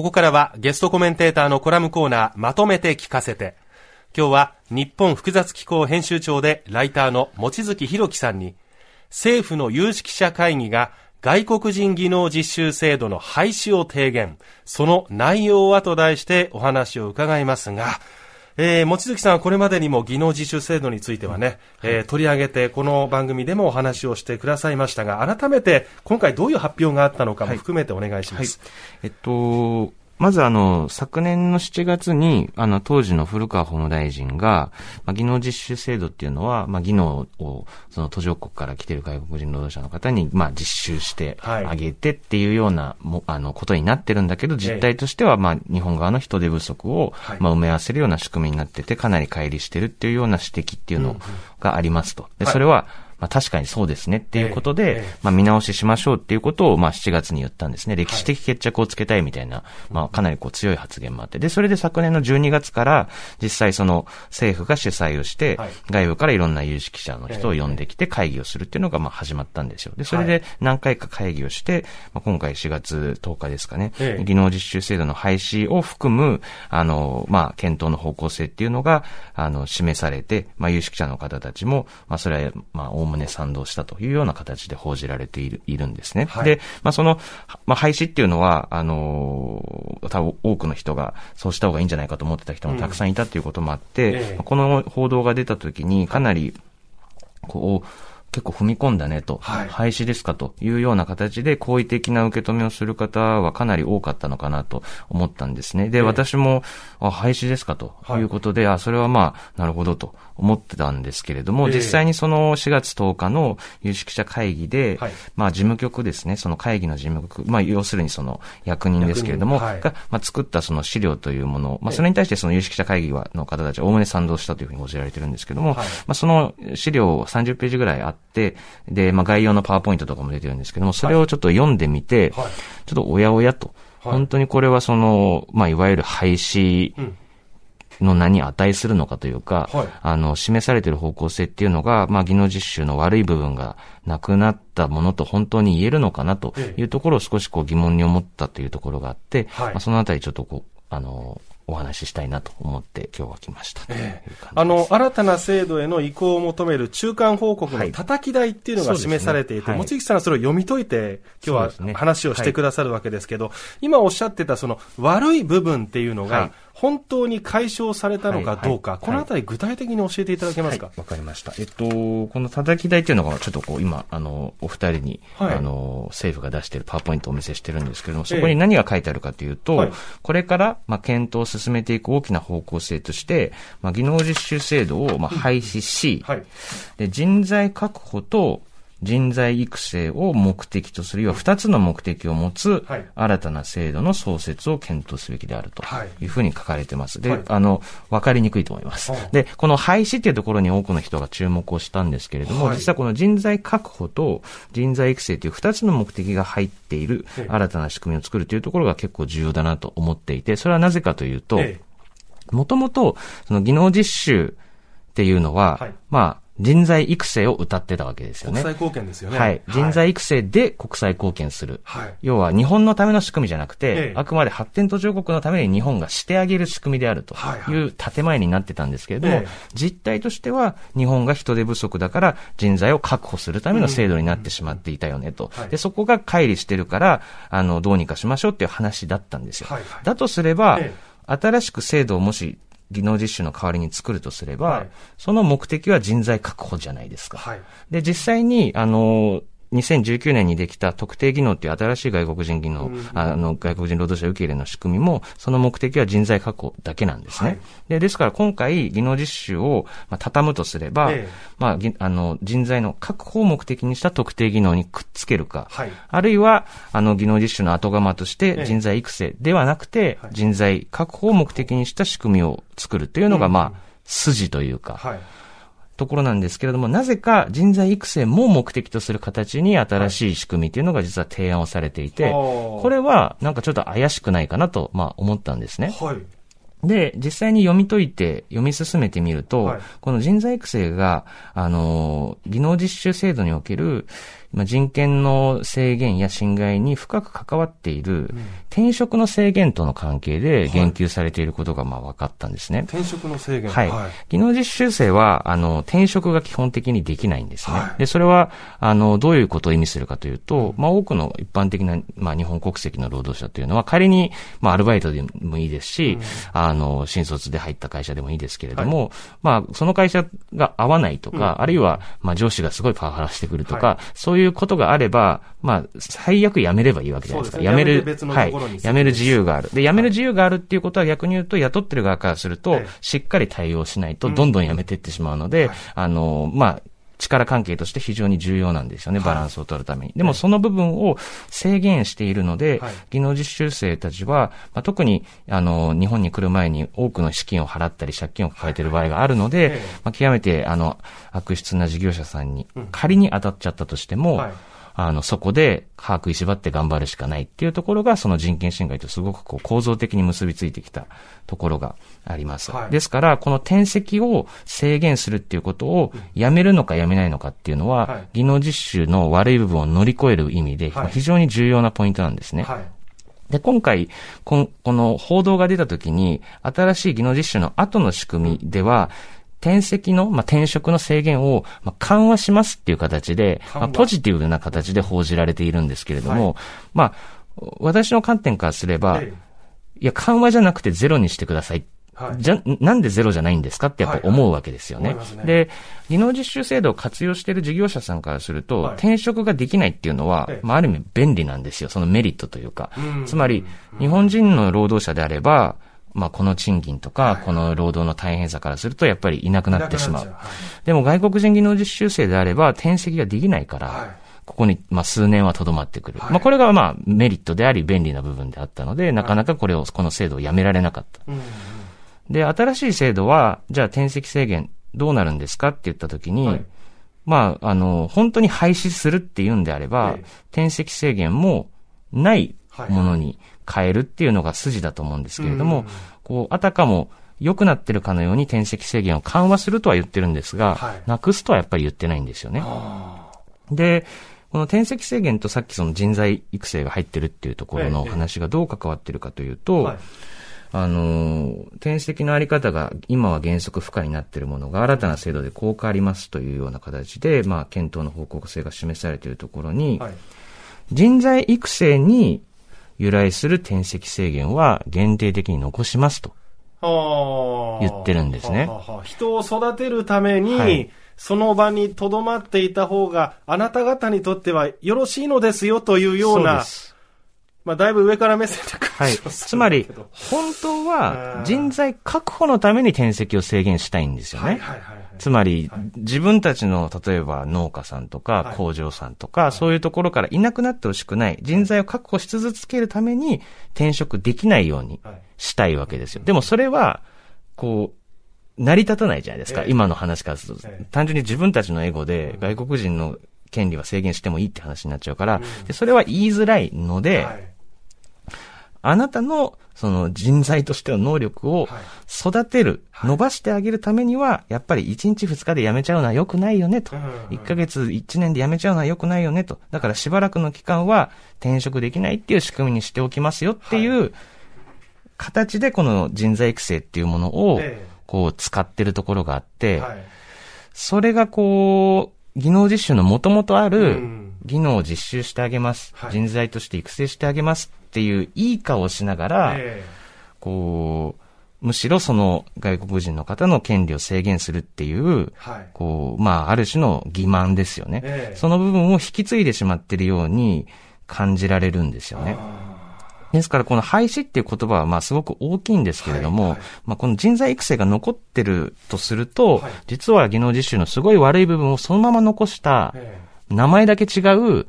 ここからはゲストコメンテーターのコラムコーナー、まとめて聞かせて。今日は日本複雑機構編集長でライターの望月博樹さんに、政府の有識者会議が外国人技能実習制度の廃止を提言、その内容はと題してお話を伺いますが、望月さんはこれまでにも技能実習制度についてはね、取り上げてこの番組でもお話をしてくださいましたが、改めて今回どういう発表があったのかも含めてお願いします。まず昨年の7月に、当時の古川法務大臣が、技能実習制度っていうのは、技能を、その途上国から来ている外国人労働者の方に、実習してあげてっていうような、ことになってるんだけど、実態としては、日本側の人手不足を、埋め合わせるような仕組みになってて、かなり乖離してるっていうような指摘っていうのがありますと。で、それは、確かにそうですねっていうことで、見直ししましょうっていうことを、7月に言ったんですね。歴史的決着をつけたいみたいな、かなり強い発言もあって。で、それで昨年の12月から、実際政府が主催をして、外部からいろんな有識者の人を呼んできて会議をするっていうのが、始まったんですよ。で、それで何回か会議をして、今回4月10日ですかね、技能実習制度の廃止を含む、検討の方向性っていうのが、示されて、有識者の方たちも、それは、ね、賛同したというような形で報じられているんですね。はい、で、廃止っていうのは、多分多くの人がそうした方がいいんじゃないかと思ってた人もたくさんいたということもあって、この報道が出たときにかなり、結構踏み込んだねと、廃止ですかというような形で好意的な受け止めをする方はかなり多かったのかなと思ったんですね。で、私も、廃止ですかということで、それはなるほどと思ってたんですけれども、実際に4月10日の有識者会議で、事務局ですね、その会議の事務局、要するに役人ですけれども、が、作った資料というものを、それに対して有識者会議の方たちはおおむね賛同したというふうに報じられてるんですけども、その資料を30ページぐらいあって、で、概要のパワーポイントとかも出てるんですけども、それをちょっと読んでみて、ちょっとおやおやと、本当にこれはいわゆる廃止の名に値するのかというか、示されている方向性っていうのが、技能実習の悪い部分がなくなったものと本当に言えるのかなというところを少し疑問に思ったというところがあって、そのあたりちょっとお話ししたいなと思って今日は来ましたという感じです。新たな制度への移行を求める中間報告の叩き台っていうのが示されていて、望月さんはそれを読み解いて今日は話をしてくださるわけですけど、今おっしゃってた悪い部分っていうのが本当に解消されたのかどうか、このあたり具体的に教えていただけますか。わかりました。この叩き台っていうのがちょっと今、お二人に、政府が出しているパワーポイントをお見せしてるんですけども、そこに何が書いてあるかというと、これから、検討を進めていく大きな方向性として、技能実習制度を廃止し、で、人材確保と人材育成を目的とする、いわば2つの目的を持つ新たな制度の創設を検討すべきであるというふうに書かれてます。で、わかりにくいと思います。で、この廃止っていうところに多くの人が注目をしたんですけれども、実はこの人材確保と人材育成という2つの目的が入っている新たな仕組みを作るというところが結構重要だなと思っていて、それはなぜかというと、もともと技能実習っていうのは、人材育成を謳ってたわけですよね。国際貢献ですよね。人材育成で国際貢献する。要は日本のための仕組みじゃなくて、あくまで発展途上国のために日本がしてあげる仕組みであるという建前になってたんですけれども、実態としては日本が人手不足だから人材を確保するための制度になってしまっていたよねと。で、そこが乖離してるから、どうにかしましょうっていう話だったんですよ。だとすれば、新しく制度をもし、技能実習の代わりに作るとすれば、その目的は人材確保じゃないですか。で、実際に、2019年にできた特定技能っていう新しい外国人技能、外国人労働者受け入れの仕組みも、その目的は人材確保だけなんですね。ですから今回、技能実習を畳むとすれば、人材の確保を目的にした特定技能にくっつけるか、あるいは、技能実習の後釜として人材育成ではなくて、人材確保を目的にした仕組みを作るというのが、筋というか、ところなんですけれども、なぜか人材育成も目的とする形に新しい仕組みというのが実は提案をされていて、これはなんかちょっと怪しくないかなと、思ったんですね。で、実際に読み進めてみると、この人材育成が、技能実習制度における人権の制限や侵害に深く関わっている転職の制限との関係で言及されていることが分かったんですね。はい、転職の制限、はい、技能実習生は転職が基本的にできないんですね。はい、でそれはどういうことを意味するかというと、多くの一般的な、日本国籍の労働者というのは仮に、アルバイトでもいいですし、新卒で入った会社でもいいですけれども、はい、その会社が合わないとか、あるいは、上司がすごいパワハラしてくるとか、そういうことがあれば、最悪辞めればいいわけじゃないですか。辞める、辞める自由がある。で、辞める自由があるっていうことは逆に言うと、雇ってる側からすると、しっかり対応しないと、どんどん辞めていってしまうので、力関係として非常に重要なんですよね、バランスを取るために。でもその部分を制限しているので、技能実習生たちは、特に日本に来る前に多くの資金を払ったり借金を抱えている場合があるので、極めて悪質な事業者さんに仮に当たっちゃったとしても、そこで歯食いしばって頑張るしかないっていうところが、その人権侵害とすごく構造的に結びついてきたところがあります。ですから、この転籍を制限するっていうことをやめるのかやめないのかっていうのは、技能実習の悪い部分を乗り越える意味で、非常に重要なポイントなんですね。で、今回、この報道が出たときに、新しい技能実習の後の仕組みでは、転籍の、転職の制限を、緩和しますっていう形で、ポジティブな形で報じられているんですけれども、私の観点からすれば、いや、緩和じゃなくてゼロにしてください。なんでゼロじゃないんですかってやっぱ思うわけですよね。で、技能実習制度を活用している事業者さんからすると、転職ができないっていうのは、ある意味便利なんですよ。そのメリットというか。つまり、日本人の労働者であれば、この賃金とか、この労働の大変さからすると、やっぱりいなくなってしまう。でも外国人技能実習生であれば、転籍ができないから、ここに、数年は留まってくる。これが、メリットであり、便利な部分であったので、なかなかこの制度をやめられなかった。で、新しい制度は、じゃあ転籍制限どうなるんですかって言ったときに、本当に廃止するっていうんであれば、転籍制限もないものに変えるっていうのが筋だと思うんですけれども、あたかも良くなってるかのように転籍制限を緩和するとは言ってるんですが、なくすとはやっぱり言ってないんですよね。で、この転籍制限とさっきその人材育成が入ってるっていうところの話がどう関わってるかというと、転籍のあり方が今は原則不可になっているものが新たな制度でこう変わりますというような形で、検討の方向性が示されているところに、人材育成に由来する転籍制限は限定的に残しますと言ってるんですね。人を育てるために、その場に留まっていた方があなた方にとってはよろしいのですよというような、だいぶ上から目線で感じます。つまり本当は人材確保のために転籍を制限したいんですよね。つまり自分たちの例えば農家さんとか工場さんとか、そういうところからいなくなってほしくない、人材を確保し続けるために転職できないようにしたいわけですよ。でもそれは成り立たないじゃないですか、今の話からすると。単純に自分たちのエゴで外国人の権利は制限してもいいって話になっちゃうから、それは言いづらいので、あなたのその人材としての能力を育てる、伸ばしてあげるためには、やっぱり1日2日で辞めちゃうのは良くないよねと。1ヶ月1年で辞めちゃうのは良くないよねと。だからしばらくの期間は転職できないっていう仕組みにしておきますよっていう形で、この人材育成っていうものを使ってるところがあって、それが技能実習の元々ある技能を実習してあげます、人材として育成してあげますっていういい顔をしながら、むしろその外国人の方の権利を制限するっていう、ある種の欺瞞ですよね、その部分を引き継いでしまっているように感じられるんですよね。ですからこの廃止っていう言葉はすごく大きいんですけれども、この人材育成が残ってるとすると、実は技能実習のすごい悪い部分をそのまま残した、名前だけ違う、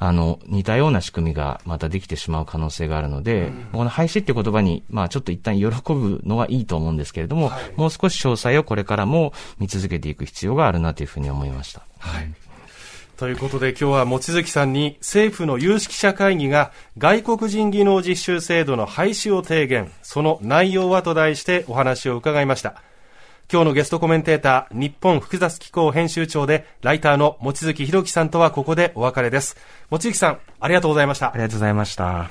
似たような仕組みがまたできてしまう可能性があるので、この廃止っていう言葉に、ちょっと一旦喜ぶのはいいと思うんですけれども、もう少し詳細をこれからも見続けていく必要があるなというふうに思いました。ということで今日は望月さんに政府の有識者会議が外国人技能実習制度の廃止を提言、その内容はと題してお話を伺いました。今日のゲストコメンテーター、日本複雑機構編集長でライターの望月博樹さんとはここでお別れです。望月さん、ありがとうございました。ありがとうございました。